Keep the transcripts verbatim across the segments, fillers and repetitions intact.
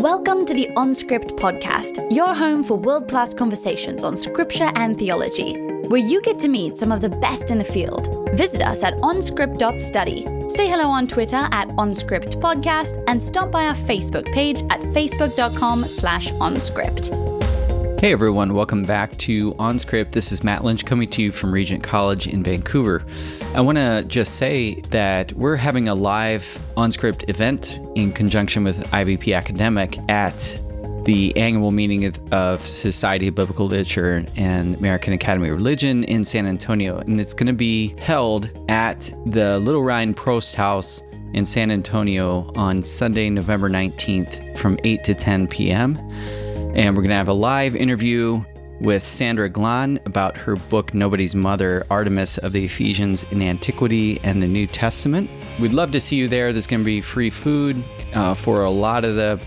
Welcome to the OnScript Podcast, your home for world-class conversations on scripture and theology, where you get to meet some of the best in the field. Visit us at onscript dot study. Say hello on Twitter at OnScript Podcast and stop by our Facebook page at facebook dot com slash onscript. Hey everyone, welcome back to OnScript. This is Matt Lynch coming to you from Regent College in Vancouver. I want to just say that we're having a live OnScript event in conjunction with I V P Academic at the annual meeting of, of Society of Biblical Literature and American Academy of Religion in San Antonio. And it's going to be held at the Little Rhein Prost Haus in San Antonio on Sunday, November nineteenth from eight to ten p.m. And we're going to have a live interview with Sandra Glahn about her book, Nobody's Mother, Artemis of the Ephesians in Antiquity and the New Testament. We'd love to see you there. There's going to be free food uh, for a lot of the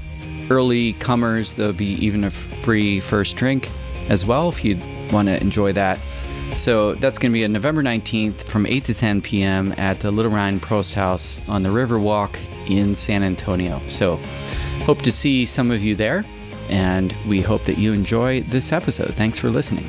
early comers. There'll be even a free first drink as well if you'd want to enjoy that. So that's going to be on November nineteenth from eight to ten p.m. at the Little Rhein Prost Haus on the Riverwalk in San Antonio. So hope to see some of you there. And we hope that you enjoy this episode. Thanks for listening.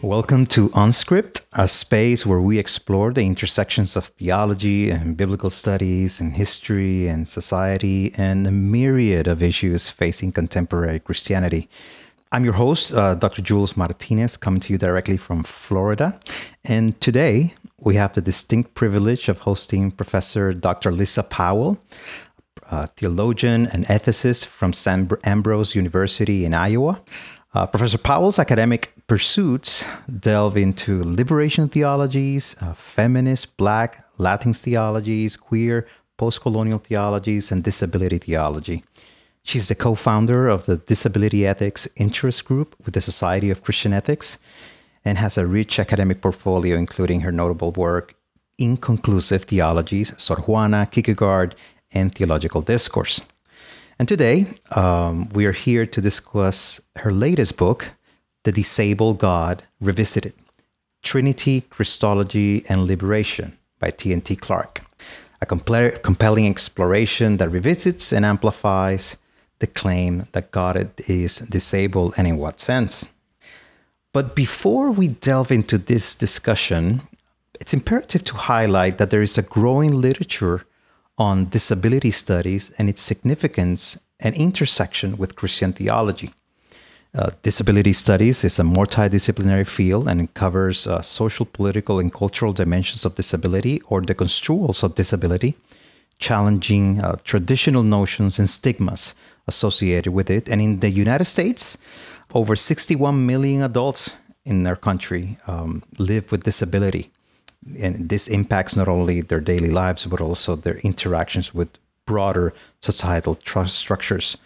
Welcome to OnScript, a space where we explore the intersections of theology and biblical studies and history and society and a myriad of issues facing contemporary Christianity. I'm your host, uh, Doctor Jules Martinez, coming to you directly from Florida. And today, we have the distinct privilege of hosting Professor Doctor Lisa Powell, a theologian and ethicist from Saint Ambrose University in Iowa. Uh, Professor Powell's academic pursuits delve into liberation theologies, uh, feminist, Black, Latinx theologies, queer, post-colonial theologies, and disability theology. She's the co-founder of the Disability Ethics Interest Group with the Society of Christian Ethics and has a rich academic portfolio, including her notable work, Inconclusive Theologies, Sor Juana, Kierkegaard, and Theological Discourse. And today, um, we are here to discuss her latest book, The Disabled God Revisited: Trinity, Christology, and Liberation by T and T Clark, a compl- compelling exploration that revisits and amplifies the claim that God is disabled and in what sense. But before we delve into this discussion, it's imperative to highlight that there is a growing literature on disability studies and its significance and intersection with Christian theology. Uh, disability studies is a multidisciplinary field and it covers uh, social, political, and cultural dimensions of disability or the construals of disability, challenging uh, traditional notions and stigmas associated with it. And in the United States, over sixty-one million adults in our country um, live with disability. And this impacts not only their daily lives, but also their interactions with broader societal tr- structures.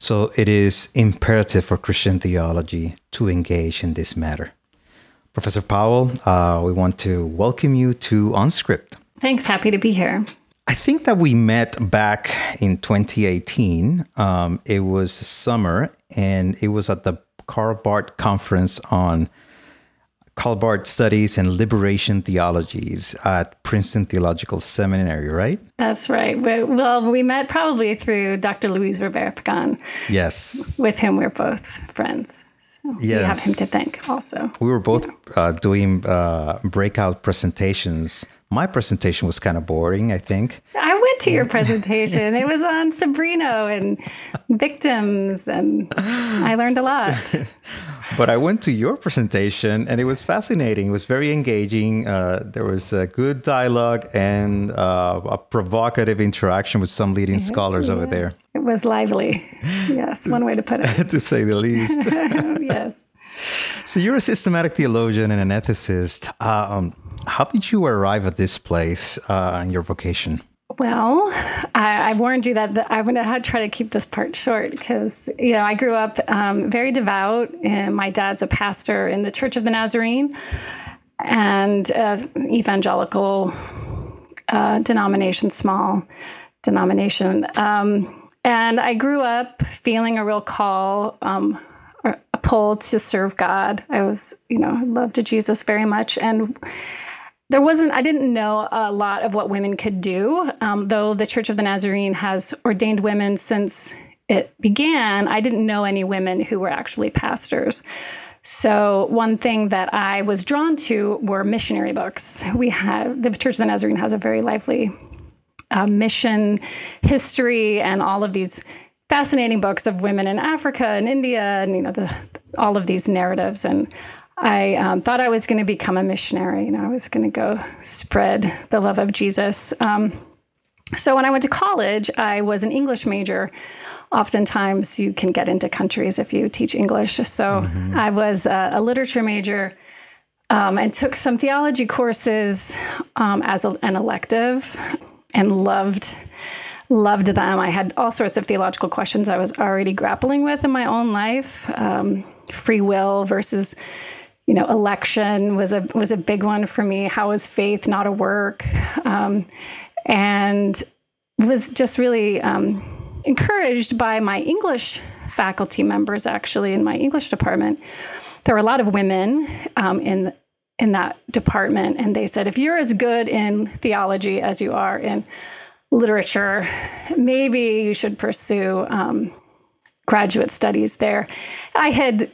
So it is imperative for Christian theology to engage in this matter. Professor Powell, uh, we want to welcome you to OnScript. Thanks. Happy to be here. I think that we met back in twenty eighteen. Um, it was summer, and it was at the Karl Barth conference on Karl Barth Studies and Liberation Theologies at Princeton Theological Seminary, right? That's right. We, well, we met probably through Doctor Luis Rivera Pagan. Yes. With whom we're both friends. So yes. We have him to thank also. We were both yeah. uh, doing uh, breakout presentations. My presentation was kind of boring, I think. I went to your presentation. It was on Sobrino and victims, and I learned a lot. But I went to your presentation, and it was fascinating. It was very engaging. Uh, there was a good dialogue and uh, a provocative interaction with some leading scholars yes. over there. It was lively. Yes, one way to put it. To say the least. Yes. So you're a systematic theologian and an ethicist. Um, how did you arrive at this place uh, and your vocation? Well, I, I warned you that the, I'm going to try to keep this part short because, you know, I grew up um, very devout, and my dad's a pastor in the Church of the Nazarene and uh, evangelical uh, denomination, small denomination. Um, and I grew up feeling a real call um pulled to serve God. I was, you know, loved Jesus very much. And There wasn't, I didn't know a lot of what women could do, um, though the Church of the Nazarene has ordained women since it began. I didn't know any women who were actually pastors. So one thing that I was drawn to were missionary books. We have, the Church of the Nazarene has a very lively uh, mission history and all of these fascinating books of women in Africa and India and, you know, the, all of these narratives. And I um, thought I was going to become a missionary. You know, I was going to go spread the love of Jesus. Um, so when I went to college, I was an English major. Oftentimes you can get into countries if you teach English. So mm-hmm. I was a, a literature major um, and took some theology courses um, as a, an elective and loved loved them. I had all sorts of theological questions I was already grappling with in my own life. Um, free will versus, you know, election was a was a big one for me. How is faith not a work? Um, and was just really um, encouraged by my English faculty members, actually, in my English department. There were a lot of women um, in in that department, and they said, if you're as good in theology as you are in literature, maybe you should pursue um, graduate studies there. I had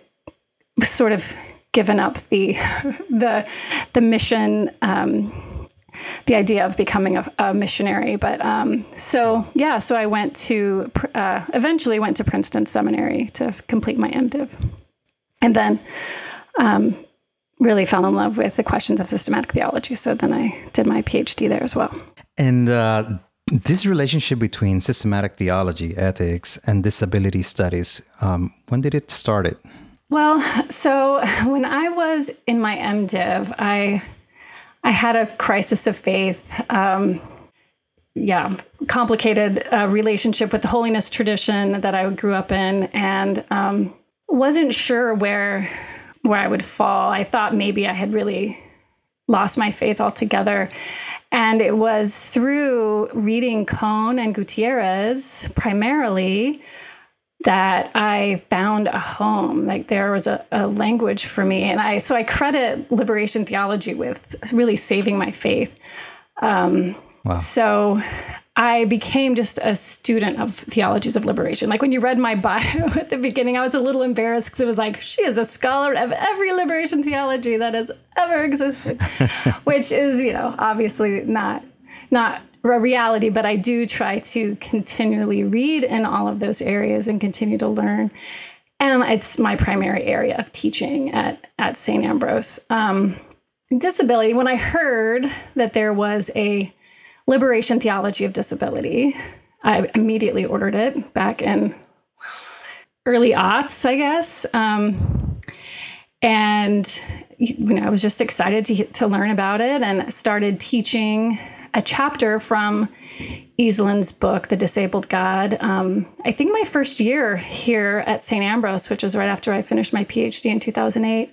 sort of given up the the the mission, um, the idea of becoming a, a missionary. But um, so yeah, so I went to uh, eventually went to Princeton Seminary to complete my MDiv, and then um, really fell in love with the questions of systematic theology. So then I did my PhD there as well. And uh, this relationship between systematic theology, ethics, and disability studies, um, when did it start? It? Well, so when I was in my MDiv, I I had a crisis of faith. Um, yeah, complicated uh, relationship with the holiness tradition that I grew up in, and um, wasn't sure where where I would fall. I thought maybe I had really lost my faith altogether. And it was through reading Cone and Gutierrez primarily that I found a home. Like there was a, a language for me. And I so I credit liberation theology with really saving my faith. Um, wow. So I became just a student of theologies of liberation. Like when you read my bio at the beginning, I was a little embarrassed because it was like, she is a scholar of every liberation theology that has ever existed, which is, you know, obviously not, not a reality, but I do try to continually read in all of those areas and continue to learn. And it's my primary area of teaching at, at Saint Ambrose. Um, disability, when I heard that there was a Liberation Theology of Disability, I immediately ordered it back in early aughts, I guess. Um, and, you know, I was just excited to to learn about it and started teaching a chapter from Easlyn's book, The Disabled God. Um, I think my first year here at Saint Ambrose, which was right after I finished my PhD in two thousand eight,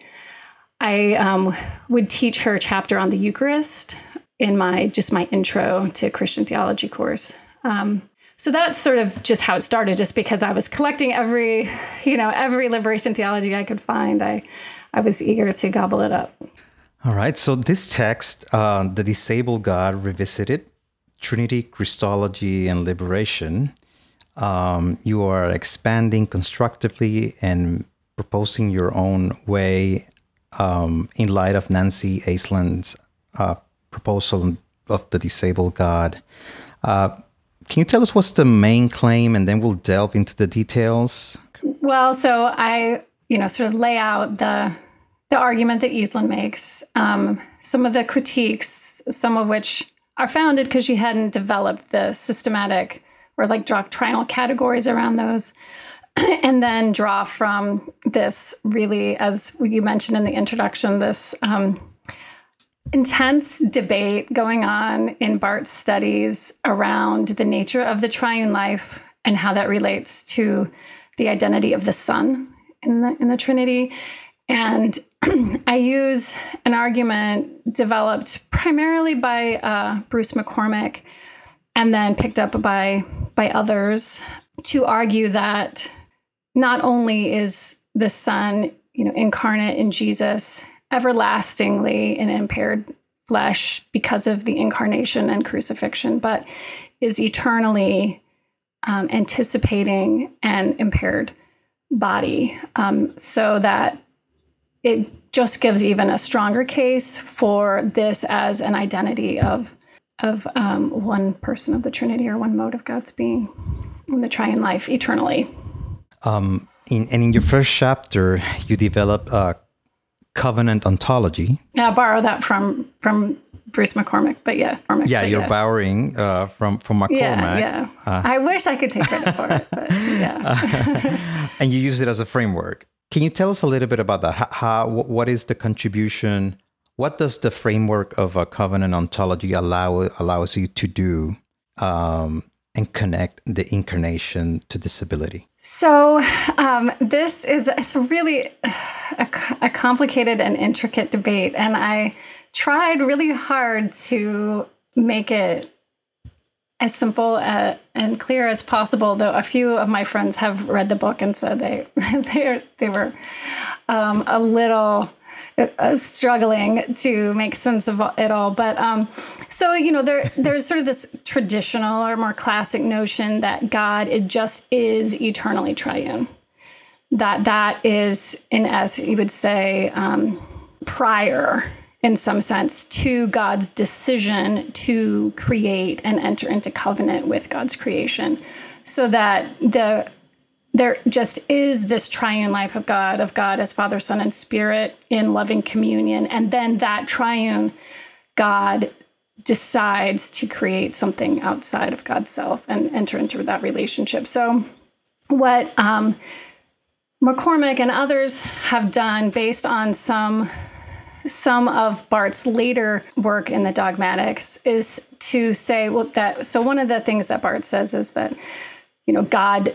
I um, would teach her chapter on the Eucharist in my just my intro to Christian theology course. Um, so that's sort of just how it started, just because I was collecting every, you know, every liberation theology I could find. I, I was eager to gobble it up. All right. So this text, uh, The Disabled God Revisited, Trinity, Christology, and Liberation, um, you are expanding constructively and proposing your own way um, in light of Nancy Easlyn's uh proposal of the disabled God. Uh, can you tell us what's the main claim, and then we'll delve into the details? Well, so I, you know, sort of lay out the the argument that Easlyn makes, um, some of the critiques, some of which are founded because she hadn't developed the systematic or like doctrinal categories around those, and then draw from this really, as you mentioned in the introduction, this um, intense debate going on in Barth's studies around the nature of the triune life and how that relates to the identity of the Son in the in the Trinity. And I use an argument developed primarily by uh, Bruce McCormack and then picked up by by others to argue that not only is the Son, you know, incarnate in Jesus everlastingly in impaired flesh because of the incarnation and crucifixion, but is eternally um, anticipating an impaired body, um, so that it just gives even a stronger case for this as an identity of of um, one person of the Trinity, or one mode of God's being in the triune life eternally. Um, in, and in your first chapter, you develop a covenant ontology. Yeah, I borrow that from from Bruce McCormack, but yeah. McCormack, yeah, but you're yeah. borrowing uh, from, from McCormack. Yeah, yeah. Uh, I wish I could take credit for it, but yeah. And you use it as a framework. Can you tell us a little bit about that? How, how, what is the contribution? What does the framework of a covenant ontology allow allows you to do um, and connect the incarnation to disability? So um, this is it's really a, a complicated and intricate debate, and I tried really hard to make it as simple uh, and clear as possible. Though a few of my friends have read the book and said they they they were um, a little. Uh, struggling to make sense of it all. But um, so, you know, there there's sort of this traditional or more classic notion that God, it just is eternally triune. That that is, in as you would say, um, prior in some sense to God's decision to create and enter into covenant with God's creation. So that the There just is this triune life of God, of God as Father, Son, and Spirit in loving communion. And then that triune God decides to create something outside of God's self and enter into that relationship. So what um, McCormack and others have done, based on some, some of Barth's later work in the dogmatics, is to say, well, that, so one of the things that Barth says is that, you know, God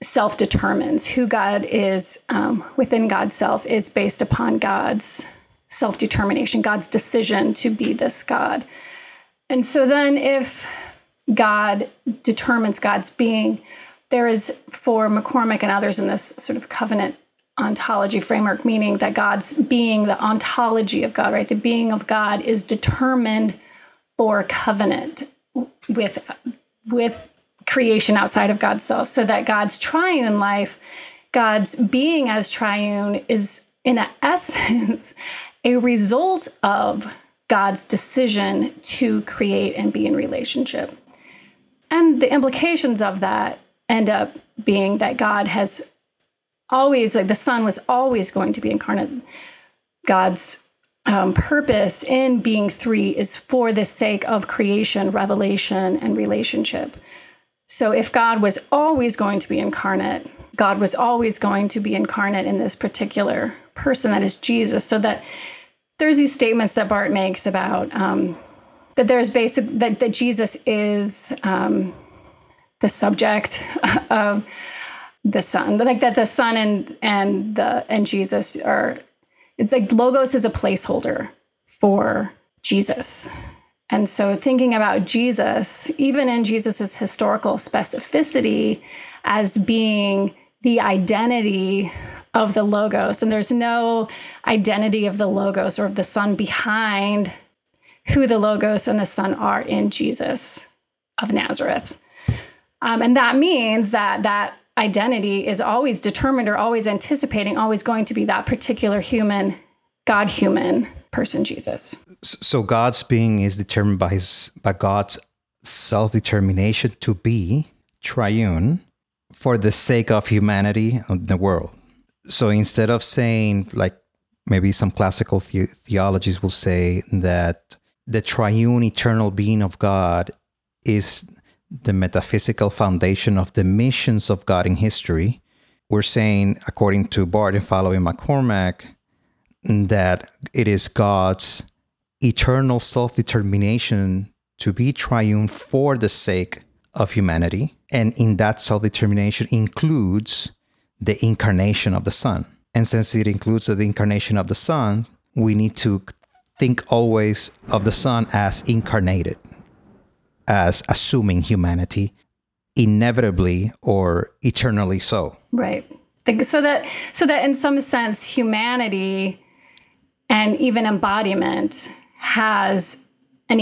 self-determines who God is um, within God's self is based upon God's self-determination, God's decision to be this God. And so then if God determines God's being, there is, for McCormack and others in this sort of covenant ontology framework, meaning that God's being, the ontology of God, right? The being of God is determined for covenant with with. creation outside of God's self, so that God's triune life, God's being as triune, is in essence a result of God's decision to create and be in relationship. And the implications of that end up being that God has always, like the Son was always going to be incarnate. God's Um, purpose in being three is for the sake of creation, revelation, and relationship. So if God was always going to be incarnate, God was always going to be incarnate in this particular person that is Jesus. So that there's these statements that Barth makes about um, that there's basic that, that Jesus is um, the subject of the Son, like that the Son and and the and Jesus are. It's like logos is a placeholder for Jesus. And so thinking about Jesus, even in Jesus's historical specificity, as being the identity of the logos, and there's no identity of the logos or of the Son behind who the logos and the Son are in Jesus of Nazareth. Um, and that means that that identity is always determined or always anticipating, always going to be that particular human, God-human person, Jesus. So God's being is determined by his, by God's self-determination to be triune for the sake of humanity and the world. So instead of saying, like maybe some classical the- theologies will say, that the triune eternal being of God is the metaphysical foundation of the missions of God in history, we're saying, according to Barth and following McCormack, that it is God's eternal self-determination to be triune for the sake of humanity. And in that self-determination includes the incarnation of the Son. And since it includes the incarnation of the Son, we need to think always of the Son as incarnated, as assuming humanity, inevitably or eternally so. Right. So that, so that in some sense, humanity and even embodiment has an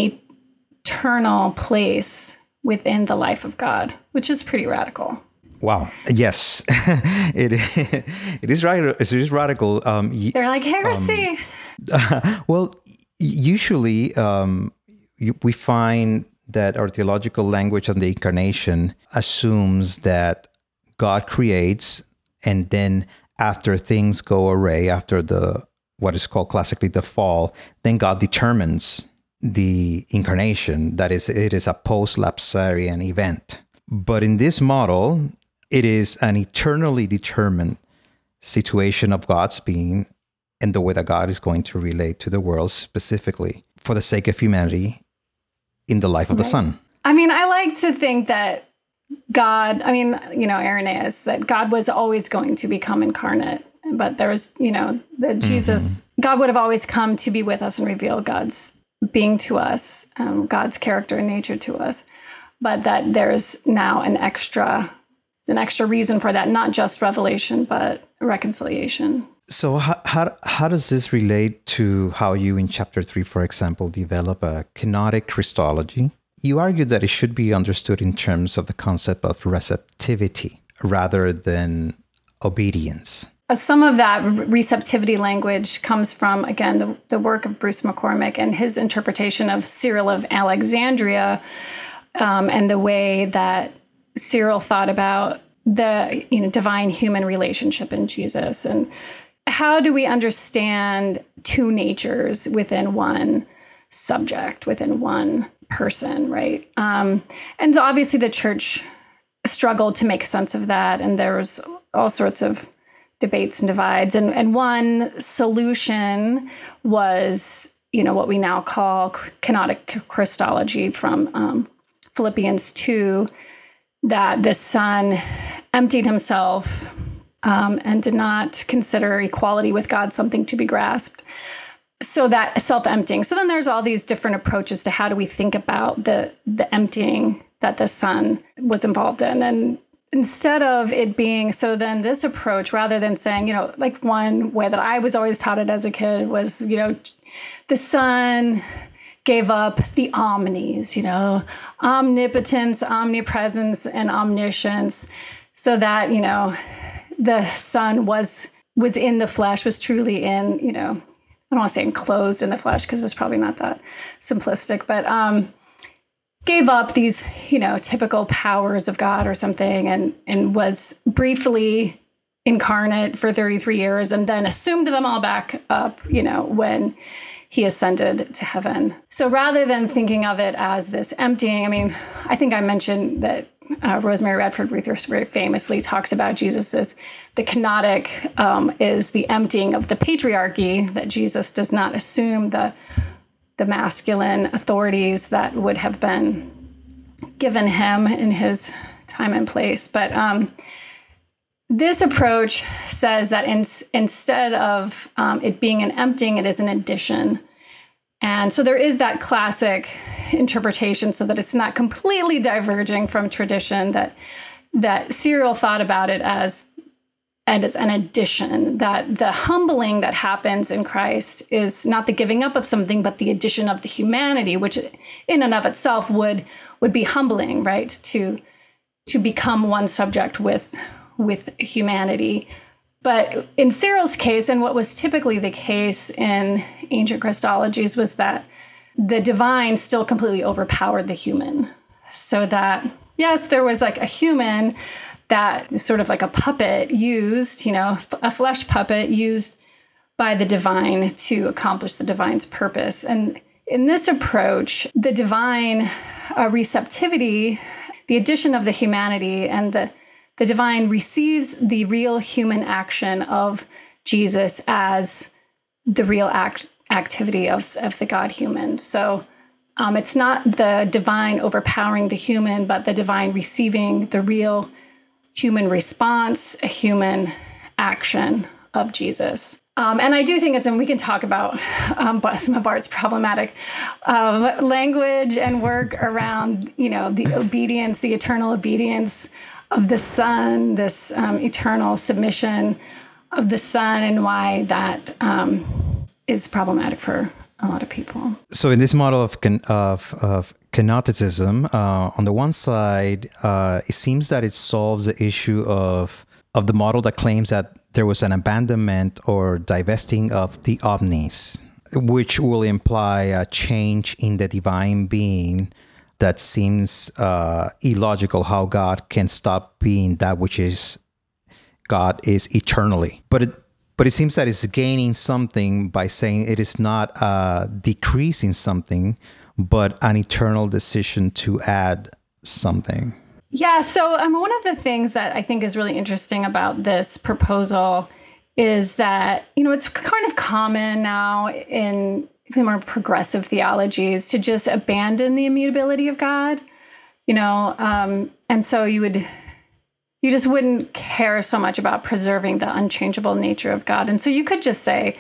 eternal place within the life of God, which is pretty radical. Wow. Yes, it it is right. It is radical. Um, They're like heresy. Um, uh, well, usually um, you, we find that our theological language on the incarnation assumes that God creates, and then after things go awry, after the what is called classically the fall, then God determines the incarnation. That is, it is a post-lapsarian event. But in this model, it is an eternally determined situation of God's being and the way that God is going to relate to the world specifically for the sake of humanity in the life of the right. Son. I mean, I like to think that God, I mean, you know, Irenaeus, that God was always going to become incarnate, but there was, you know, that Jesus, mm-hmm. God would have always come to be with us and reveal God's being to us, um, God's character and nature to us. But that there's now an extra, an extra reason for that, not just revelation, but reconciliation. So how, how how does this relate to how you in chapter three, for example, develop a kenotic Christology? You argue that it should be understood in terms of the concept of receptivity rather than obedience. Some of that receptivity language comes from, again, the, the work of Bruce McCormack and his interpretation of Cyril of Alexandria, um, and the way that Cyril thought about the, you know, divine human relationship in Jesus. And how do we understand two natures within one subject, within one person, right? Um, and so obviously the church struggled to make sense of that. And there was all sorts of debates and divides. And, and one solution was, you know, what we now call kenotic Christology from um, Philippians two, that the Son emptied himself um, and did not consider equality with God something to be grasped. So that self-emptying. So then there's all these different approaches to how do we think about the the emptying that the Son was involved in. And instead of it being, so then this approach, rather than saying, you know, like one way that I was always taught it as a kid was, you know, the Son gave up the omnis, you know, omnipotence, omnipresence, and omniscience, so that, you know, the Son was was in the flesh, was truly in, you know, I don't want to say enclosed in the flesh because it was probably not that simplistic, but um, gave up these, you know, typical powers of God or something, and and was briefly incarnate for thirty-three years and then assumed them all back up, you know, when he ascended to heaven. So rather than thinking of it as this emptying, I mean, I think I mentioned that uh, Rosemary Radford Ruether very famously talks about Jesus as the kenotic um, is the emptying of the patriarchy, that Jesus does not assume the the masculine authorities that would have been given him in his time and place. But um, this approach says that in, instead of um, it being an emptying, it is an addition. And so there is that classic interpretation so that it's not completely diverging from tradition, that that Cyril thought about it as, and as an addition, that the humbling that happens in Christ is not the giving up of something, but the addition of the humanity, which in and of itself would would be humbling, right? To to become one subject with with humanity. But in Cyril's case, and what was typically the case in ancient Christologies, was that the divine still completely overpowered the human. So that, yes, there was like a human that is sort of like a puppet used, you know, a flesh puppet used by the divine to accomplish the divine's purpose. And in this approach, the divine uh, receptivity, the addition of the humanity, and the The divine receives the real human action of Jesus as the real act, activity of, of the God-human. So um, it's not the divine overpowering the human, but the divine receiving the real human response, a human action of Jesus. Um, and I do think it's, and we can talk about um, some of Barth's problematic um, language and work around, you know, the obedience, the eternal obedience of the Son, this um, eternal submission of the Son, and why that um, is problematic for a lot of people. So in this model of of, of canonicism, uh, on the one side, uh, it seems that it solves the issue of of the model that claims that there was an abandonment or divesting of the omnis, which will imply a change in the divine being that seems uh, illogical, how God can stop being that which is God is eternally. But it, but it seems that it's gaining something by saying it is not a decrease in something, but an eternal decision to add something. Yeah, so um, one of the things that I think is really interesting about this proposal is that, you know, it's kind of common now in more progressive theologies to just abandon the immutability of God, you know, um, and so you would... you just wouldn't care so much about preserving the unchangeable nature of God. And so you could just say,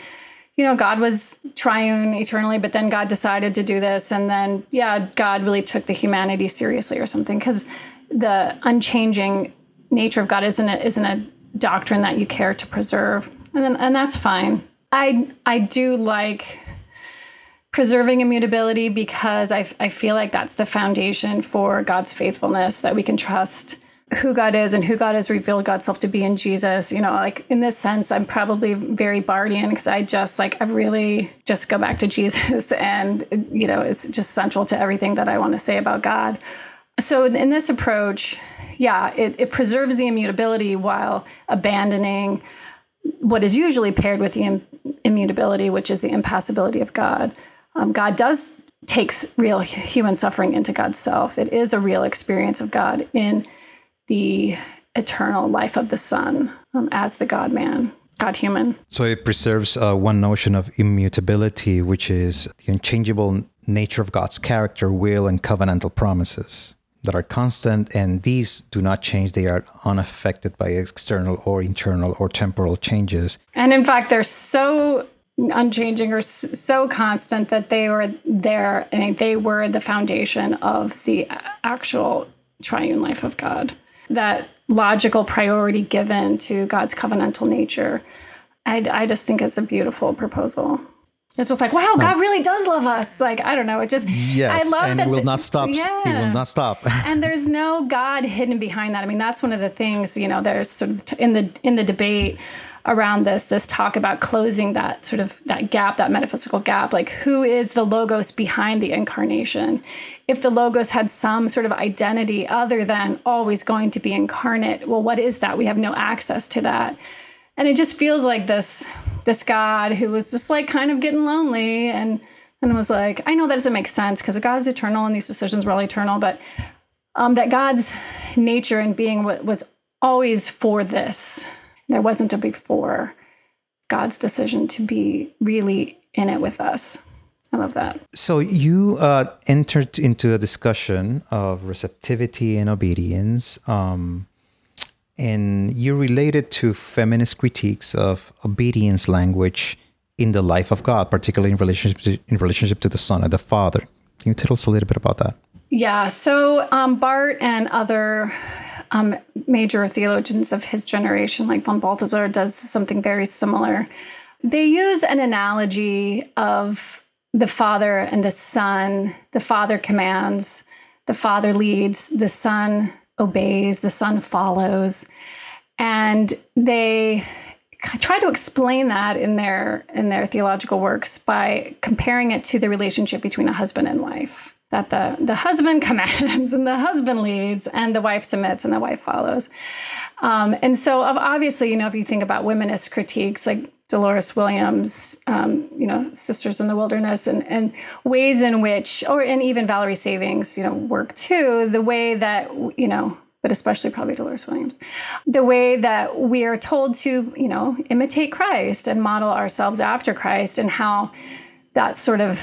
you know, God was triune eternally, but then God decided to do this. And then, yeah, God really took the humanity seriously or something, because the unchanging nature of God isn't a, isn't a doctrine that you care to preserve. And then, and that's fine. I I do like preserving immutability because I, I feel like that's the foundation for God's faithfulness, that we can trust who God is and who God has revealed God's self to be in Jesus. You know, like in this sense, I'm probably very Bardian because I just like, I really just go back to Jesus and, you know, it's just central to everything that I want to say about God. So in this approach, yeah, it, it preserves the immutability while abandoning what is usually paired with the im- immutability, which is the impassibility of God. Um, God does takes real human suffering into God's self. It is a real experience of God in the eternal life of the Son um, as the God-man, God-human. So it preserves uh, one notion of immutability, which is the unchangeable nature of God's character, will, and covenantal promises that are constant, and these do not change. They are unaffected by external or internal or temporal changes. And in fact, they're so unchanging or so constant that they were there, and they were the foundation of the actual triune life of God. That logical priority given to God's covenantal nature, I, I just think it's a beautiful proposal. It's just like, wow, God really does love us. Like, I don't know. It just, yes, I love and that. And will not stop. Yeah. He will not stop. And there's no God hidden behind that. I mean, that's one of the things, you know, there's sort of in the in the debate around this, this talk about closing that sort of that gap, that metaphysical gap, like who is the Logos behind the incarnation? If the Logos had some sort of identity other than always going to be incarnate, well, what is that? We have no access to that. And it just feels like this this God who was just like kind of getting lonely and and was like, I know that doesn't make sense because God is eternal and these decisions were all eternal, but um, that God's nature and being was always for this. There wasn't a before God's decision to be really in it with us. I love that. So you uh, entered into a discussion of receptivity and obedience, um, and you related to feminist critiques of obedience language in the life of God, particularly in relationship to, in relationship to the Son and the Father. Can you tell us a little bit about that? Yeah, so um, Barth and other Um, major theologians of his generation, like von Balthasar, does something very similar. They use an analogy of the Father and the Son. The Father commands, the Father leads, the Son obeys, the Son follows. And they try to explain that in their in their theological works by comparing it to the relationship between a husband and wife. That the, the husband commands and the husband leads and the wife submits and the wife follows. Um, and so obviously, you know, if you think about womenist critiques like Dolores Williams, um, you know, Sisters in the Wilderness and, and ways in which, or and even Valerie Savings, you know, work too, the way that, you know, but especially probably Dolores Williams, the way that we are told to, you know, imitate Christ and model ourselves after Christ and how that sort of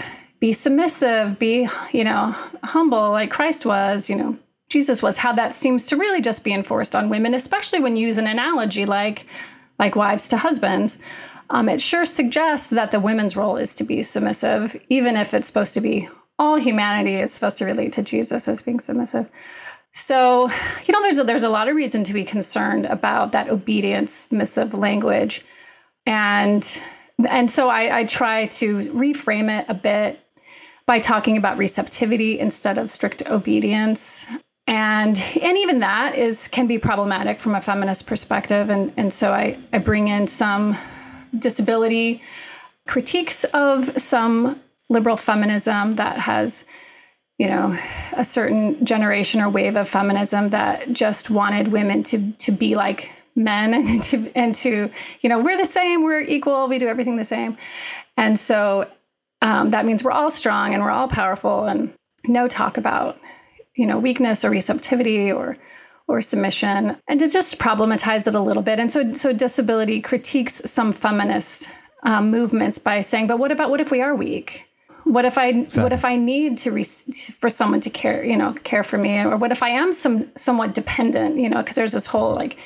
be submissive, be, you know, humble like Christ was, you know, Jesus was, how that seems to really just be enforced on women, especially when you use an analogy like like wives to husbands. Um, it sure suggests that the women's role is to be submissive, even if it's supposed to be all humanity is supposed to relate to Jesus as being submissive. So, you know, there's a, there's a lot of reason to be concerned about that obedience, submissive language. And And so I, I try to reframe it a bit by talking about receptivity instead of strict obedience. And and even that is can be problematic from a feminist perspective. And, and so I, I bring in some disability critiques of some liberal feminism that has, you know, a certain generation or wave of feminism that just wanted women to to be like men and to, and to, you know, we're the same, we're equal, we do everything the same. And so um, that means we're all strong and we're all powerful, and no talk about, you know, weakness or receptivity or or submission, and to just problematize it a little bit. And so so disability critiques some feminist um, movements by saying, but what about, what if we are weak? What if I so, what if I need to re- for someone to care, you know, care for me? Or what if I am some somewhat dependent, you know, because there's this whole like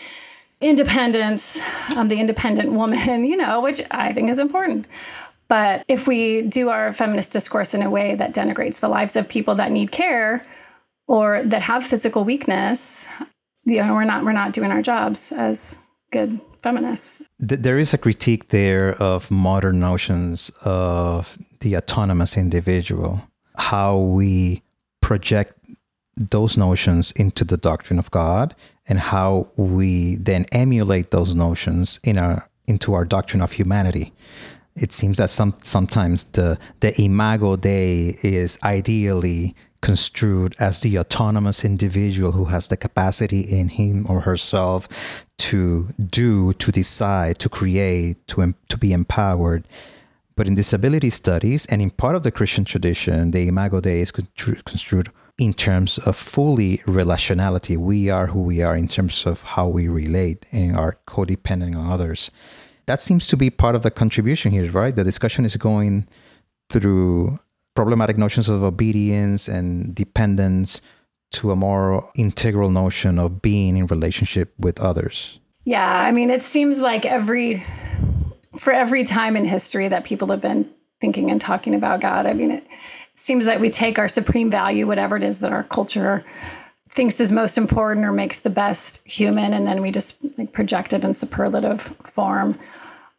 independence, um, the independent woman, you know, which I think is important. But if we do our feminist discourse in a way that denigrates the lives of people that need care or that have physical weakness, you know, we're not we're not doing our jobs as good feminists. There is a critique there of modern notions of the autonomous individual, how we project those notions into the doctrine of God, and how we then emulate those notions in our into our doctrine of humanity. It seems that some sometimes the the imago Dei is ideally construed as the autonomous individual who has the capacity in him or herself to do, to decide, to create, to to be empowered. But in disability studies and in part of the Christian tradition, the imago Dei is construed in terms of fully relationality. We are who we are in terms of how we relate and are codependent on others. That seems to be part of the contribution here, right? The discussion is going through problematic notions of obedience and dependence to a more integral notion of being in relationship with others. Yeah, I mean, it seems like every... for every time in history that people have been thinking and talking about God, I mean, it seems that we take our supreme value, whatever it is that our culture thinks is most important or makes the best human, and then we just like project it in superlative form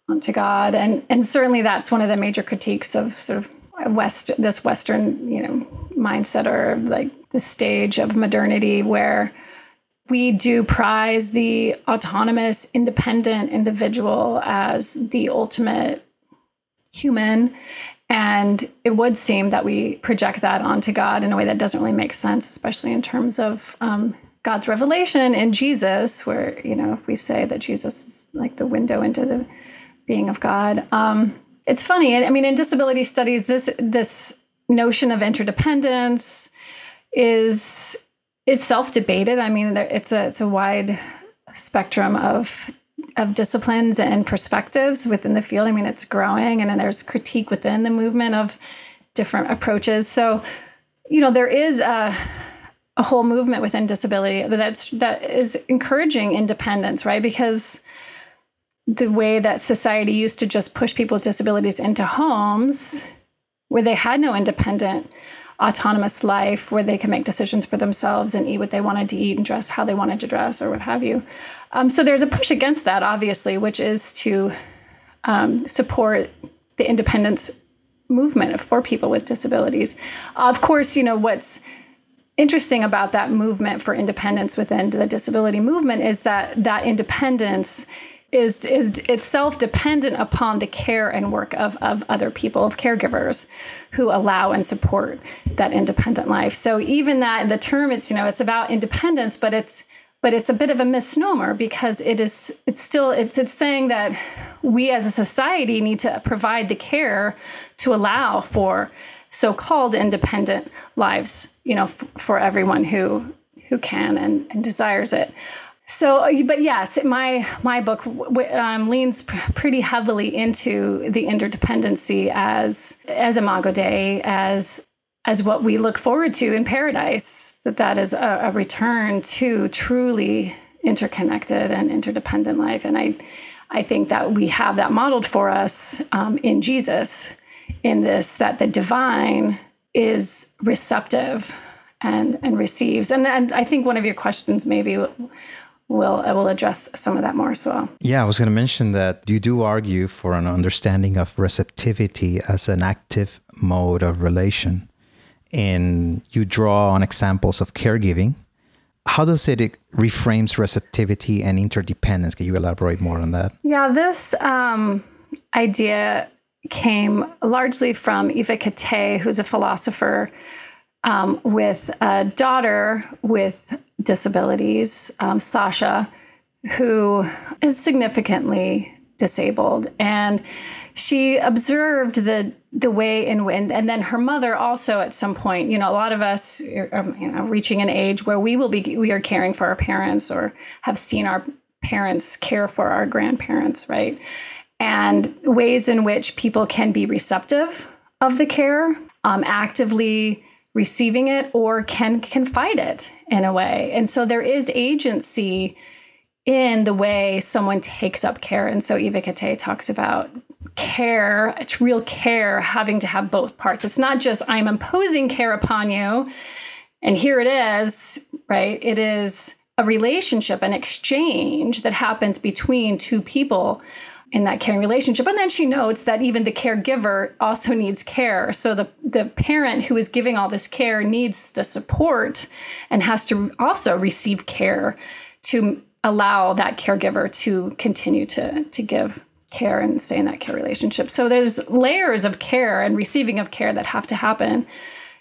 onto God. And and certainly that's one of the major critiques of sort of West this Western, you know, mindset, or like the stage of modernity where we do prize the autonomous, independent individual as the ultimate human. And it would seem that we project that onto God in a way that doesn't really make sense, especially in terms of um, God's revelation in Jesus, where, you know, if we say that Jesus is like the window into the being of God. Um, it's funny. I mean, in disability studies, this this notion of interdependence is... it's self-debated. I mean, it's a it's a wide spectrum of of disciplines and perspectives within the field. I mean, it's growing, and then there's critique within the movement of different approaches. So, you know, there is a a whole movement within disability that's that is encouraging independence, right? Because the way that society used to just push people with disabilities into homes where they had no independent autonomous life, where they can make decisions for themselves and eat what they wanted to eat and dress how they wanted to dress or what have you. Um, so there's a push against that, obviously, which is to um, support the independence movement for people with disabilities. Of course, you know, what's interesting about that movement for independence within the disability movement is that that independence is is itself dependent upon the care and work of, of other people, of caregivers who allow and support that independent life. So even that in the term, it's, you know, it's about independence, but it's but it's a bit of a misnomer, because it is it's still it's it's saying that we as a society need to provide the care to allow for so-called independent lives, you know, f- for everyone who who can and, and desires it. So, but yes, my my book um, leans pr- pretty heavily into the interdependency as as imago Dei, as as what we look forward to in paradise. That that is a, a return to truly interconnected and interdependent life. And I I think that we have that modeled for us um, in Jesus. In this, that the divine is receptive and and receives. And, and I think one of your questions maybe we'll, we'll address some of that more as well. Yeah, I was going to mention that you do argue for an understanding of receptivity as an active mode of relation, and you draw on examples of caregiving. How does it, it reframes receptivity and interdependence? Can you elaborate more on that? Yeah, this um, idea came largely from Eva Kittay, who's a philosopher um, with a daughter with disabilities, um, Sasha, who is significantly disabled. And she observed the the way in when, and then her mother also at some point, you know, a lot of us are, you know, reaching an age where we will be, we are caring for our parents or have seen our parents care for our grandparents, right? And ways in which people can be receptive of the care, um, actively receiving it, or can can fight it in a way. And so there is agency in the way someone takes up care. And so Eva Kittay talks about care, it's real care, having to have both parts. It's not just I'm imposing care upon you and here it is, right? It is a relationship, an exchange that happens between two people in that caring relationship. And then she notes that even the caregiver also needs care. So the, the parent who is giving all this care needs the support and has to also receive care to allow that caregiver to continue to, to give care and stay in that care relationship. So there's layers of care and receiving of care that have to happen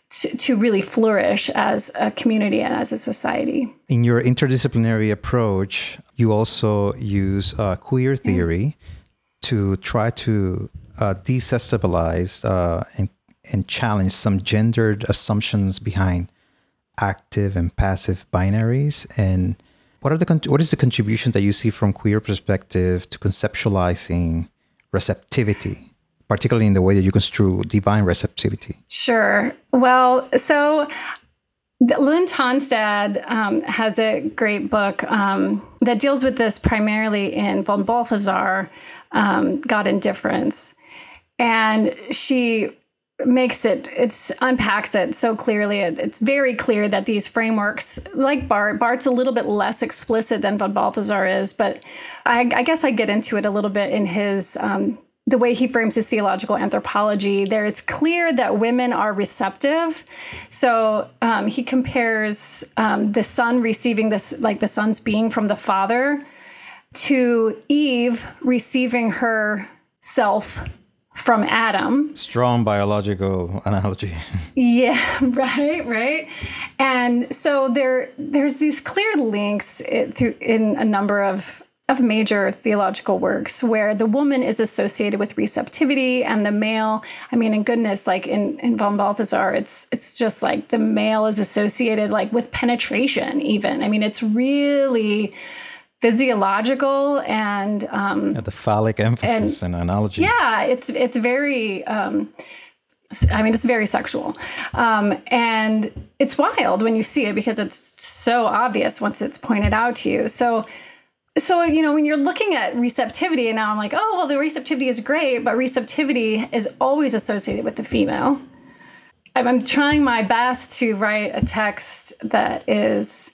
to, to really flourish as a community and as a society. In your interdisciplinary approach, you also use uh, queer theory mm-hmm. to try to uh, desestabilize uh, and, and challenge some gendered assumptions behind active and passive binaries. And What are the what is the contribution that you see from queer perspective to conceptualizing receptivity, particularly in the way that you construe divine receptivity? Sure. Well, so Lynn Tonstad um, has a great book um, that deals with this primarily in von Balthasar, um, God and Difference, and she makes it, it's unpacks it so clearly. It, it's very clear that these frameworks, like Barth, Barth's a little bit less explicit than von Balthasar is, but I, I guess I get into it a little bit in his, um, the way he frames his theological anthropology. There, it's clear that women are receptive. So um, he compares um, the son receiving this, like the son's being from the father, to Eve receiving herself from Adam. Strong biological analogy. Yeah, right, right. And so there, there's these clear links it, through, in a number of, of major theological works where the woman is associated with receptivity and the male, I mean, in goodness, like in, in von Balthasar, it's, it's just like the male is associated like with penetration even. I mean, it's really physiological and um yeah, the phallic emphasis and, and analogy. Yeah, it's it's very um I mean it's very sexual. Um and it's wild when you see it because it's so obvious once it's pointed out to you. So so you know when you're looking at receptivity, and now I'm like, oh well the receptivity is great, but receptivity is always associated with the female. I'm, I'm trying my best to write a text that is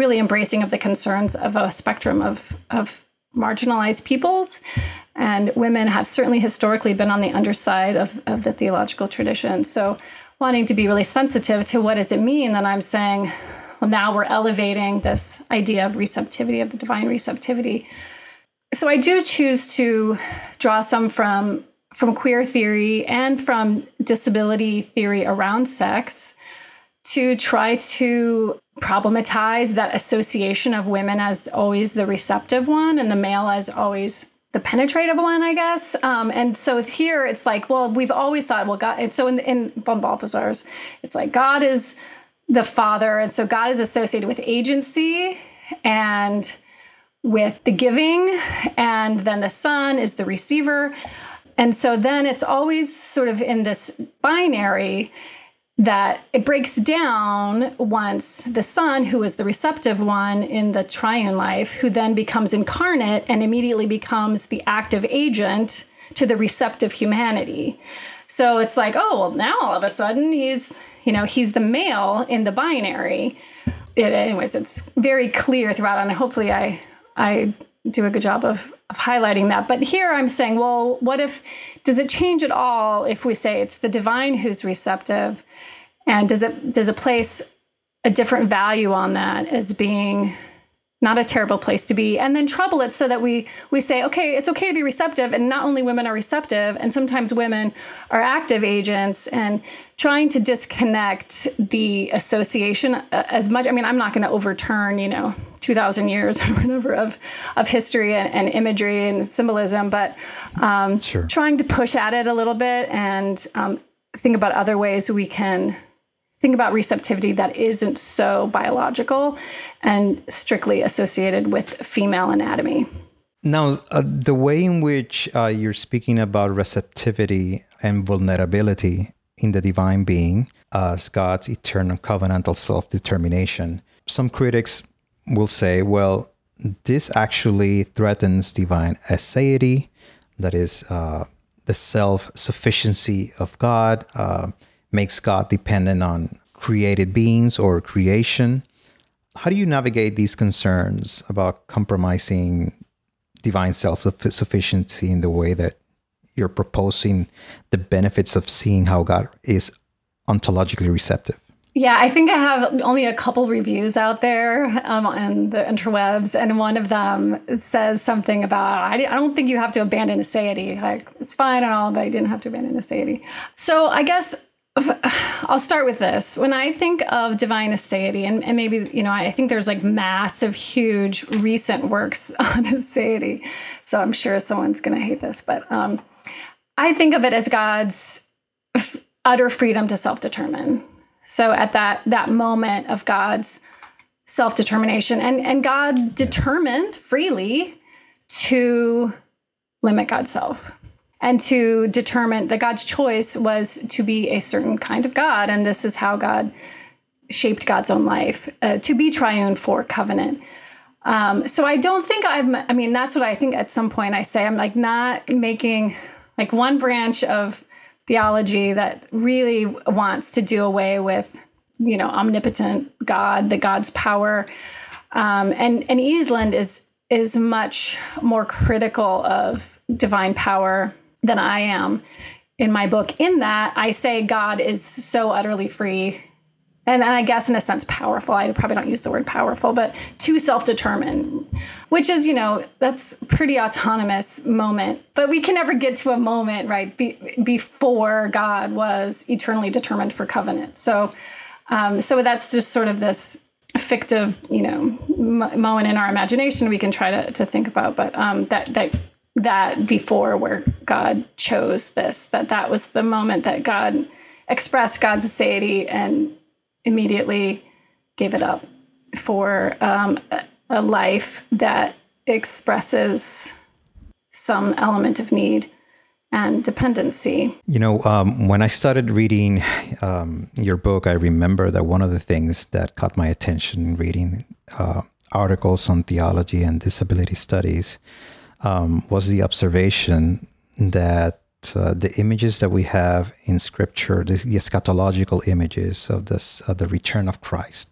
really embracing of the concerns of a spectrum of, of marginalized peoples. And women have certainly historically been on the underside of, of the theological tradition. So wanting to be really sensitive to what does it mean that I'm saying, well, now we're elevating this idea of receptivity, of the divine receptivity. So I do choose to draw some from, from queer theory and from disability theory around sex to try to problematize that association of women as always the receptive one and the male as always the penetrative one, I guess. Um, and so here it's like, well, we've always thought, well, God, and so in, in von Balthasar's, it's like God is the father. And so God is associated with agency and with the giving. And then the son is the receiver. And so then it's always sort of in this binary that it breaks down once the son, who is the receptive one in the triune life, who then becomes incarnate and immediately becomes the active agent to the receptive humanity. So it's like, oh, well, now all of a sudden he's, you know, he's the male in the binary. it, anyways, it's very clear throughout, and hopefully I I do a good job of, of highlighting that. But here I'm saying, well, what if, does it change at all if we say it's the divine who's receptive? And does it does it place a different value on that as being not a terrible place to be? And then trouble it so that we we say, okay, it's okay to be receptive. And not only women are receptive, and sometimes women are active agents, and trying to disconnect the association as much. I mean, I'm not going to overturn, you know, two thousand years or whatever of, of history and, and imagery and symbolism, but um, sure. trying to push at it a little bit and um, think about other ways we can think about receptivity that isn't so biological and strictly associated with female anatomy. Now, uh, the way in which uh, you're speaking about receptivity and vulnerability in the divine being as God's eternal covenantal self-determination, some critics will say, well, this actually threatens divine aseity, that is, uh, the self-sufficiency of God, uh, makes God dependent on created beings or creation. How do you navigate these concerns about compromising divine self-sufficiency in the way that you're proposing the benefits of seeing how God is ontologically receptive? Yeah, I think I have only a couple reviews out there um, on the interwebs, and one of them says something about, I don't think you have to abandon aseity. Like, it's fine and all, but I didn't have to abandon aseity. So I guess I'll start with this. When I think of divine aseity, and, and maybe, you know, I think there's like massive, huge recent works on aseity, so I'm sure someone's going to hate this, but um, I think of it as God's f- utter freedom to self-determine. So at that that moment of God's self-determination, and, and God determined freely to limit God's self and to determine that God's choice was to be a certain kind of God. And this is how God shaped God's own life, uh, to be triune for covenant. Um, so I don't think I'm, I mean, that's what I think at some point I say, I'm like not making like one branch of theology that really wants to do away with, you know, omnipotent God, the God's power. Um, and, and Eastland is, is much more critical of divine power than I am in my book. In that I say God is so utterly free and, and I guess in a sense powerful. I probably don't use the word powerful, but to self-determine, which is, you know, that's pretty autonomous moment. But we can never get to a moment, right, be, before God was eternally determined for covenant. So um, so that's just sort of this fictive, you know, m- moment in our imagination we can try to, to think about. But um, that that that before where God chose this, that that was the moment that God expressed God's aseity and immediately gave it up for um, a life that expresses some element of need and dependency. You know, um, when I started reading um, your book, I remember that one of the things that caught my attention reading uh, articles on theology and disability studies um, was the observation that Uh, the images that we have in Scripture, the, the eschatological images of this, uh, the return of Christ.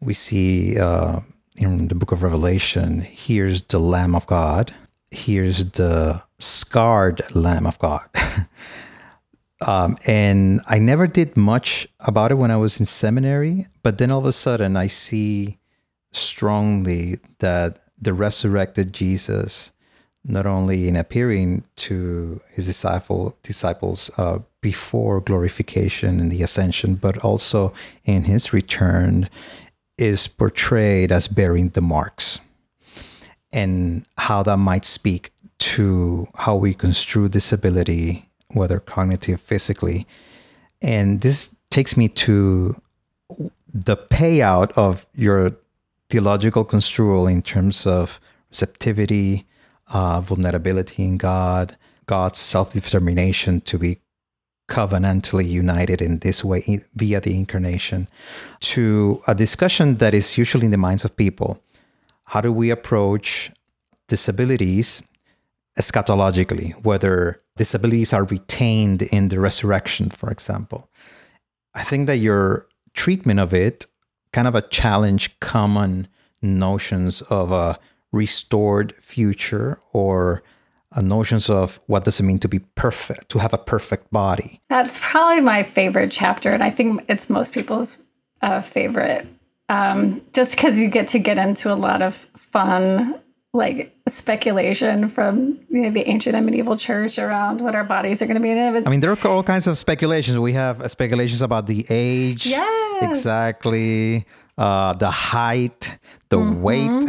We see uh, in the book of Revelation, here's the Lamb of God, here's the scarred Lamb of God. um, and I never did much about it when I was in seminary, but then all of a sudden I see strongly that the resurrected Jesus, not only in appearing to his disciple disciples uh, before glorification and the ascension, but also in his return, is portrayed as bearing the marks, and how that might speak to how we construe disability, whether cognitive, physically. And this takes me to the payout of your theological construal in terms of receptivity, Uh, vulnerability in God, God's self-determination to be covenantally united in this way in, via the incarnation, to a discussion that is usually in the minds of people. How do we approach disabilities eschatologically, whether disabilities are retained in the resurrection, for example? I think that your treatment of it kind of a challenge common notions of a restored future or uh, notions of what does it mean to be perfect, to have a perfect body. That's probably my favorite chapter, and I think it's most people's uh, favorite, um, just because you get to get into a lot of fun like speculation from you know, the ancient and medieval church around what our bodies are going to be in. I mean, there are all kinds of speculations. We have speculations about the age, yes. exactly, uh, the height, the mm-hmm. weight.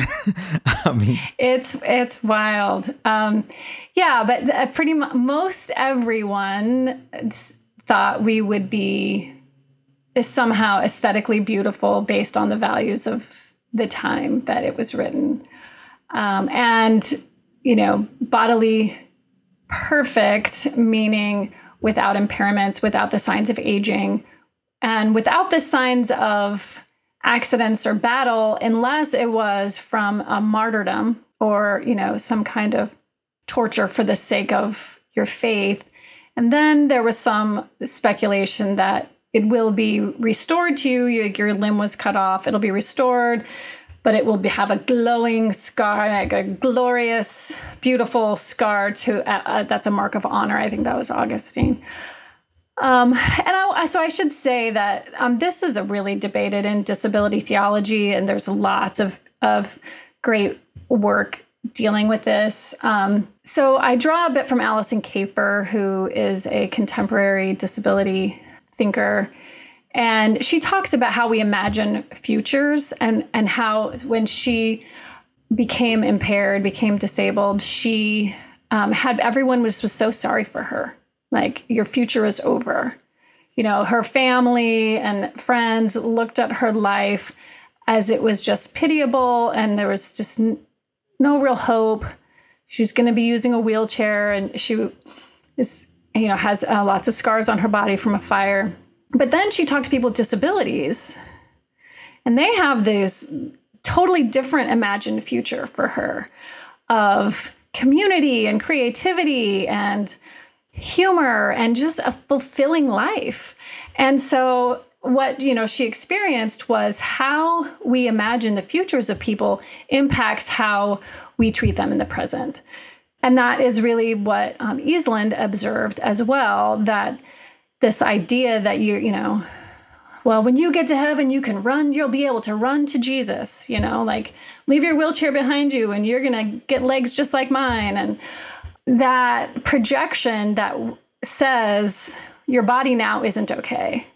I mean, it's it's wild. Um, yeah, but pretty much most everyone thought we would be somehow aesthetically beautiful based on the values of the time that it was written. Um, and, you know, bodily perfect, meaning without impairments, without the signs of aging, and without the signs of accidents or battle, unless it was from a martyrdom or, you know, some kind of torture for the sake of your faith. And then there was some speculation that it will be restored to you. Your limb was cut off. It'll be restored. But it will be, have a glowing scar, like a glorious, beautiful scar to, uh, uh, that's a mark of honor. I think that was Augustine. Um, and I, so I should say that um, this is a really debated in disability theology, and there's lots of, of great work dealing with this. Um, so I draw a bit from Alison Kafer, who is a contemporary disability thinker. And she talks about how we imagine futures and, and how when she became impaired, became disabled, she um, had everyone was, was so sorry for her. Like, your future is over. You know, her family and friends looked at her life as it was just pitiable, and there was just n- no real hope. She's going to be using a wheelchair, and she is, you know, has uh, lots of scars on her body from a fire. But then she talked to people with disabilities, and they have this totally different imagined future for her of community and creativity and humor and just a fulfilling life. And so what, you know, she experienced was how we imagine the futures of people impacts how we treat them in the present. And that is really what um, Eastland observed as well, that this idea that you, you know, well, when you get to heaven, you can run, you'll be able to run to Jesus, you know, like leave your wheelchair behind you and you're going to get legs just like mine. And that projection that says your body now isn't okay.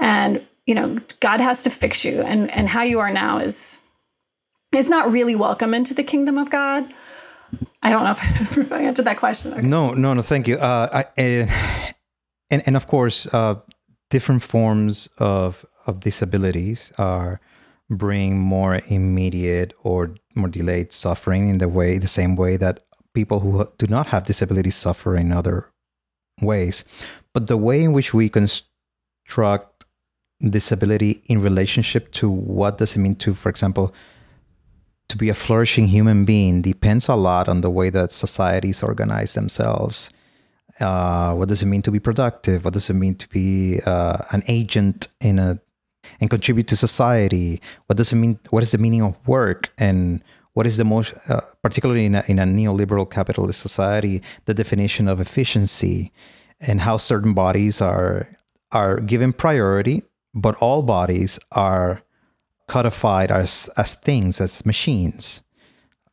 And, you know, God has to fix you, and, and how you are now is, is not really welcome into the kingdom of God. I don't know if, if I answered that question. Okay. No, no, no. Thank you. Uh, I, uh... And and of course, uh, different forms of of disabilities are bring more immediate or more delayed suffering in the way the same way that people who do not have disabilities suffer in other ways. But the way in which we construct disability in relationship to what does it mean to, for example, to be a flourishing human being depends a lot on the way that societies organize themselves. Uh, what does it mean to be productive? What does it mean to be uh, an agent in a and contribute to society? What does it mean? What is the meaning of work? And what is the most, uh, particularly in a, in a neoliberal capitalist society, the definition of efficiency, and how certain bodies are are given priority, but all bodies are codified as as things, as machines,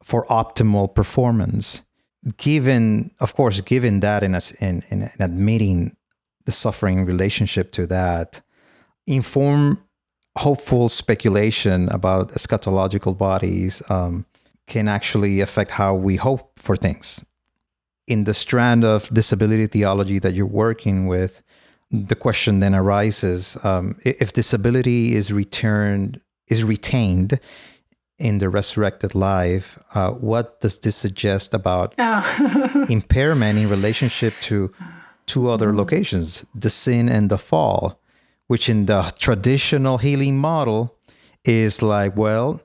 for optimal performance. Given, of course, given that in, us, in, in, in admitting the suffering in relationship to that, inform hopeful speculation about eschatological bodies um, can actually affect how we hope for things. In the strand of disability theology that you're working with, the question then arises, um, if disability is returned, is retained in the resurrected life, uh, what does this suggest about oh. impairment in relationship to two other mm. locations, the sin and the fall, which in the traditional healing model is like, well,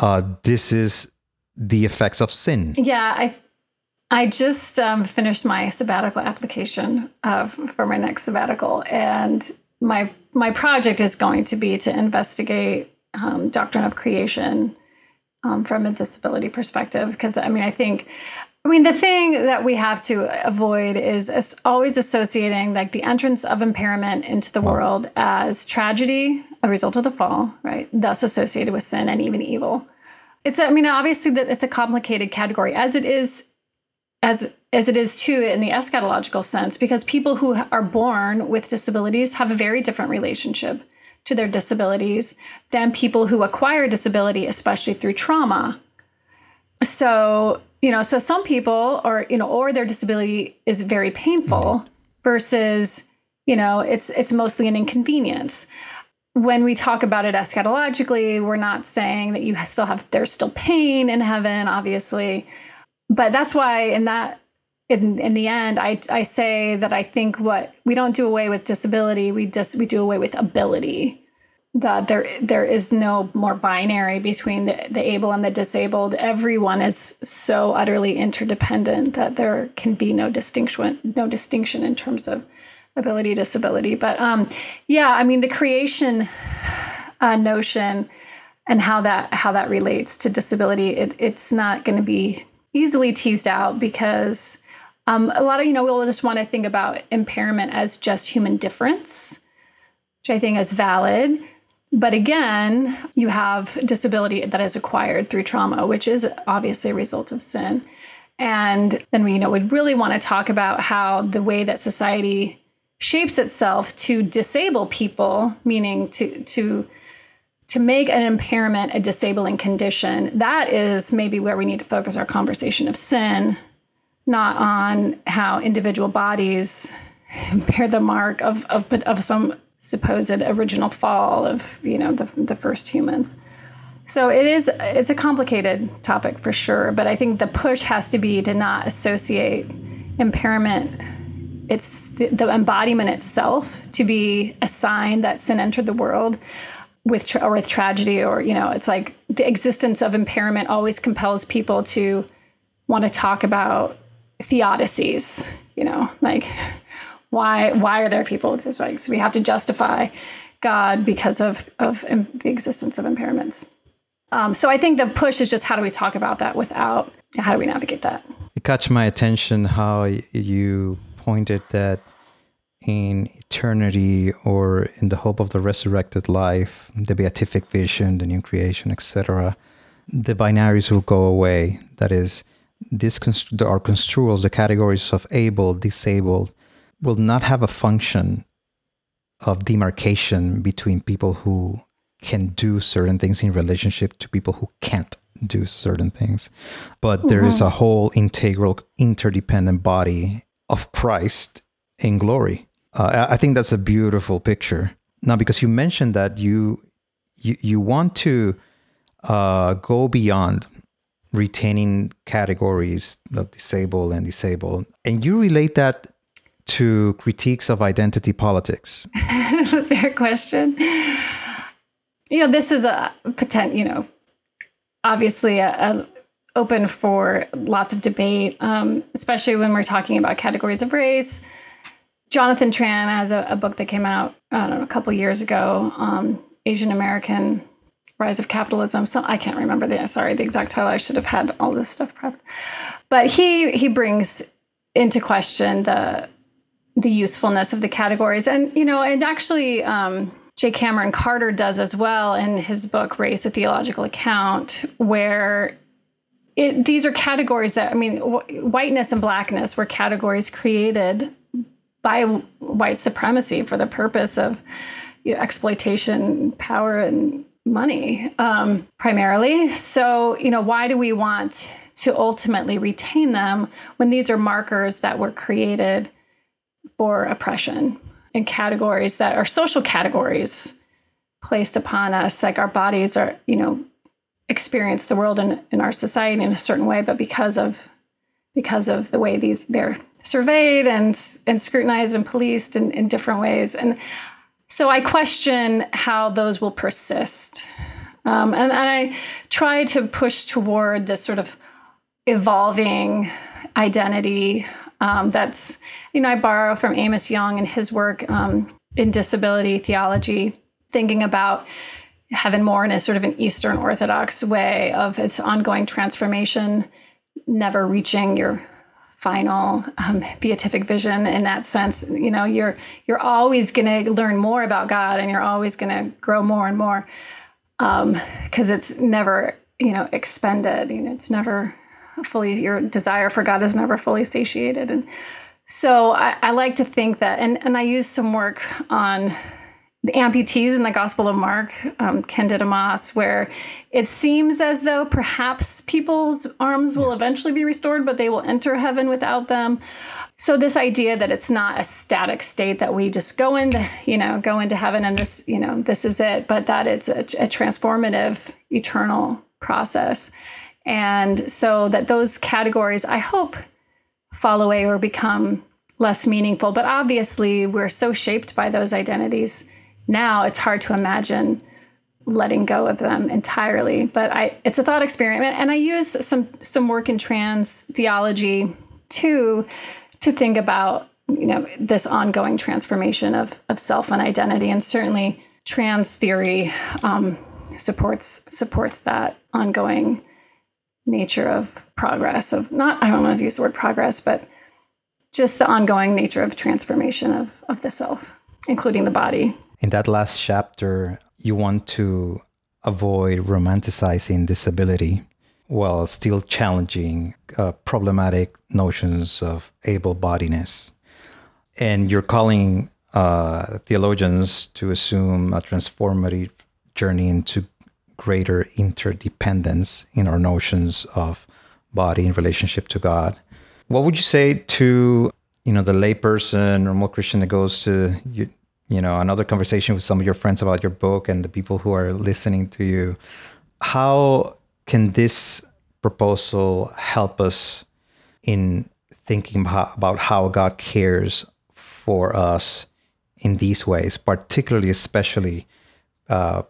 uh, this is the effects of sin. Yeah, I I just um, finished my sabbatical application uh, for my next sabbatical, and my my project is going to be to investigate um, doctrine of creation um, from a disability perspective. Because, I mean, I think, I mean, the thing that we have to avoid is always associating like the entrance of impairment into the world as tragedy, a result of the fall, right? Thus associated with sin and even evil. It's, I mean, obviously that it's a complicated category as it is, as as it is too in the eschatological sense, because people who are born with disabilities have a very different relationship to their disabilities than people who acquire disability, especially through trauma. So, you know, so some people or, you know, or their disability is very painful versus, you know, it's it's mostly an inconvenience. When we talk about it eschatologically, we're not saying that you still have, there's still pain in heaven, obviously. But that's why in that, in in the end, I I say that I think what, we don't do away with disability, we just, we do away with ability. That there there is no more binary between the, the able and the disabled. Everyone is so utterly interdependent that there can be no distinction, no distinction in terms of ability, disability. But um, yeah, I mean, the creation uh, notion and how that how that relates to disability, it, it's not going to be easily teased out because um, a lot of, you know, we'll just want to think about impairment as just human difference, which I think is valid. But again, you have disability that is acquired through trauma, which is obviously a result of sin. And then we, you know, would really want to talk about how the way that society shapes itself to disable people, meaning to to to make an impairment a disabling condition. That is maybe where we need to focus our conversation of sin, not on how individual bodies bear the mark of of, of some supposed original fall of, you know, the, the first humans. So it is, it's a complicated topic for sure, but I think the push has to be to not associate impairment, it's the embodiment itself, to be a sign that sin entered the world with tra- or with tragedy, or, you know, it's like the existence of impairment always compels people to want to talk about theodicies, you know, like why why are there people with this, right? So we have to justify God because of, of um, the existence of impairments. Um, so I think the push is just how do we talk about that without, how do we navigate that? It caught my attention how you pointed that in eternity or in the hope of the resurrected life, the beatific vision, the new creation, et cetera, the binaries will go away. That is, these constr- our construals, the categories of able, disabled, will not have a function of demarcation between people who can do certain things in relationship to people who can't do certain things. But there mm-hmm. is a whole integral, interdependent body of Christ in glory. Uh, I think that's a beautiful picture. Now, because you mentioned that you you, you want to uh, go beyond retaining categories of disabled and disabled, and you relate that to critiques of identity politics. That's their question. You know, this is a potent, you know, obviously a, a open for lots of debate, um, especially when we're talking about categories of race. Jonathan Tran has a, a book that came out, I don't know, a couple years ago, um, Asian American Rise of Capitalism. So I can't remember the, sorry, the exact title. I should have had all this stuff prepped. But he he brings into question the the usefulness of the categories. And, you know, and actually um, J. Cameron Carter does as well in his book, Race, a Theological Account, where it, these are categories that, I mean, w- whiteness and blackness were categories created by white supremacy for the purpose of, you know, exploitation, power, and money, um, primarily. So, you know, why do we want to ultimately retain them when these are markers that were created for oppression and categories that are social categories placed upon us? Like our bodies are, you know, experience the world and in our society in a certain way, but because of because of the way these they're surveyed and and scrutinized and policed in, in different ways. And so I question how those will persist. Um, and, and I try to push toward this sort of evolving identity. Um, that's, you know, I borrow from Amos Young and his work, um, in disability theology, thinking about heaven more in a sort of an Eastern Orthodox way of its ongoing transformation, never reaching your final um, beatific vision in that sense. You know, you're you're always going to learn more about God, and you're always going to grow more and more because um, it's never, you know, expended. You know, it's never fully, your desire for God is never fully satiated. And so I, I like to think that, and, and I use some work on the amputees in the Gospel of Mark, um, Ken Didymas, where it seems as though perhaps people's arms will eventually be restored, but they will enter heaven without them. So this idea that it's not a static state that we just go into, you know, go into heaven and this, you know, this is it, but that it's a, a transformative, eternal process. And so that those categories, I hope, fall away or become less meaningful. But obviously, we're so shaped by those identities now, it's hard to imagine letting go of them entirely. But I, it's a thought experiment. And I use some some work in trans theology, too, to think about, you know, this ongoing transformation of, of self and identity. And certainly trans theory um, supports supports that ongoing nature of progress of not, I don't want to use the word progress, but just the ongoing nature of transformation of, of the self, including the body. In that last chapter, you want to avoid romanticizing disability while still challenging uh, problematic notions of able-bodiedness. And you're calling uh, theologians to assume a transformative journey into greater interdependence in our notions of body in relationship to God. What would you say to, you know, the layperson, normal Christian that goes to you, you know, another conversation with some of your friends about your book and the people who are listening to you? How can this proposal help us in thinking about how God cares for us in these ways, particularly, especially uh,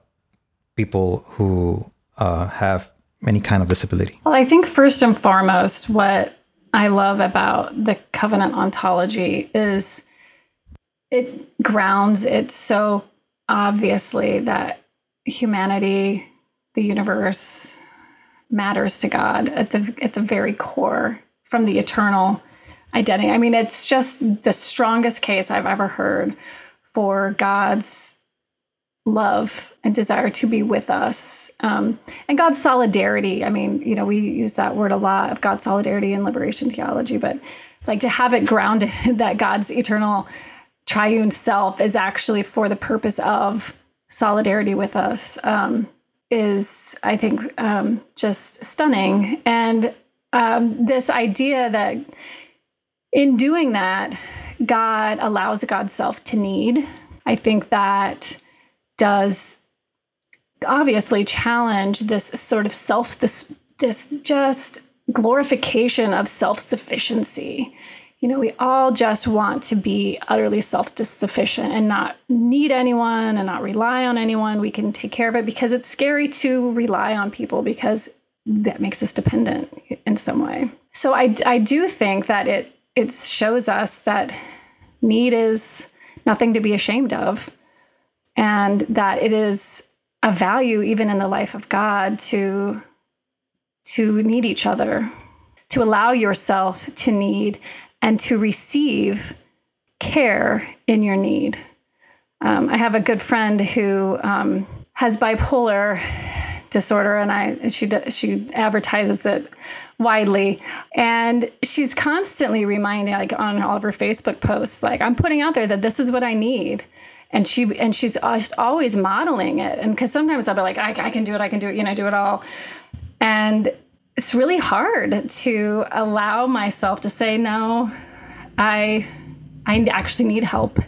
people who uh, have any kind of disability? Well, I think first and foremost, what I love about the covenant ontology is it grounds it so obviously that humanity, the universe, matters to God at the at the very core from the eternal identity. I mean, it's just the strongest case I've ever heard for God's love and desire to be with us. Um, and God's solidarity. I mean, you know, we use that word a lot of God's solidarity in liberation theology, but like to have it grounded that God's eternal triune self is actually for the purpose of solidarity with us um, is, I think, um, just stunning. And um, this idea that in doing that, God allows God's self to need. I think that does obviously challenge this sort of self, this this just glorification of self-sufficiency. You know, we all just want to be utterly self-sufficient and not need anyone and not rely on anyone. We can take care of it because it's scary to rely on people because that makes us dependent in some way. So I, I do think that it it shows us that need is nothing to be ashamed of and that it is a value even in the life of God to to need each other, to allow yourself to need and to receive care in your need. Um, I have a good friend who um, has bipolar disorder, and I she she advertises it widely, and she's constantly reminding, like on all of her Facebook posts, like I'm putting out there that this is what I need, and she and she's always modeling it, and because sometimes I'll be like I, I can do it, I can do it, you know, do it all, and it's really hard to allow myself to say, no, I I actually need help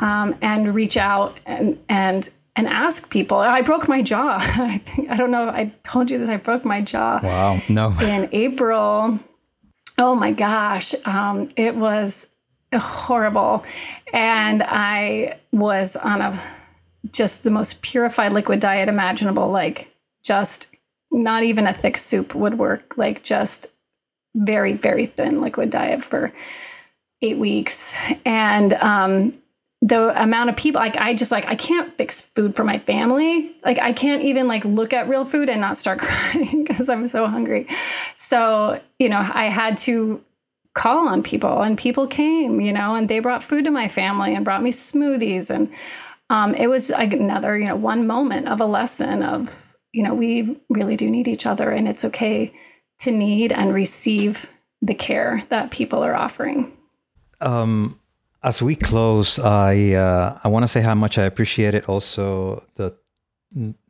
um, and reach out and, and and ask people. I broke my jaw. I think I don't know if I told you this. I broke my jaw. Wow, no. In April. Oh, my gosh. Um, it was horrible. And I was on a just the most purified liquid diet imaginable, like just not even a thick soup would work, like just very, very thin liquid diet for eight weeks. And um, the amount of people, like, I just, like, I can't fix food for my family. Like, I can't even, like, look at real food and not start crying because I'm so hungry. So, you know, I had to call on people, and people came, you know, and they brought food to my family and brought me smoothies. And um, it was like another, you know, one moment of a lesson of, you know, we really do need each other, and it's okay to need and receive the care that people are offering. Um. As we close, I uh, I want to say how much I appreciate it. Also, the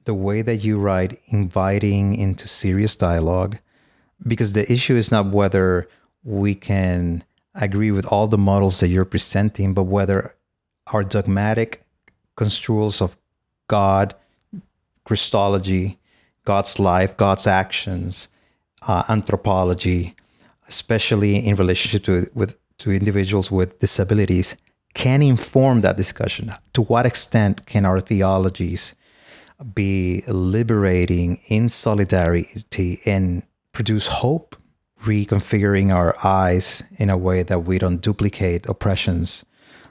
the way that you write, inviting into serious dialogue, because the issue is not whether we can agree with all the models that you're presenting, but whether our dogmatic construals of God, Christology, God's life, God's actions, uh, anthropology, especially in relationship to with. to individuals with disabilities, can inform that discussion. To what extent can our theologies be liberating in solidarity and produce hope, reconfiguring our eyes in a way that we don't duplicate oppressions,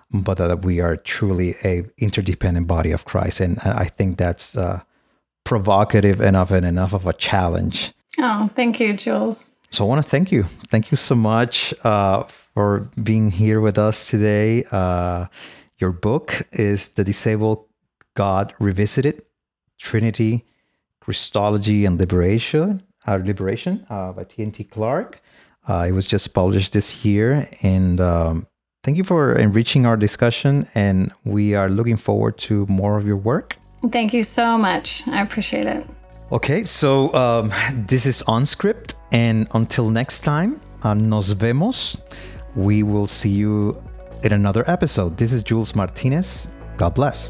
but that we are truly a interdependent body of Christ? And I think that's uh, provocative enough and enough of a challenge. Oh, thank you, Jules. So I want to thank you. Thank you so much uh, for being here with us today. Uh, your book is The Disabled God Revisited: Trinity, Christology, and Liberation, uh, Liberation uh, by T and T Clark. Uh, it was just published this year. And um, thank you for enriching our discussion. And we are looking forward to more of your work. Thank you so much. I appreciate it. Okay, so um, this is OnScript, and until next time, uh, nos vemos. We will see you in another episode. This is Jules Martinez. God bless.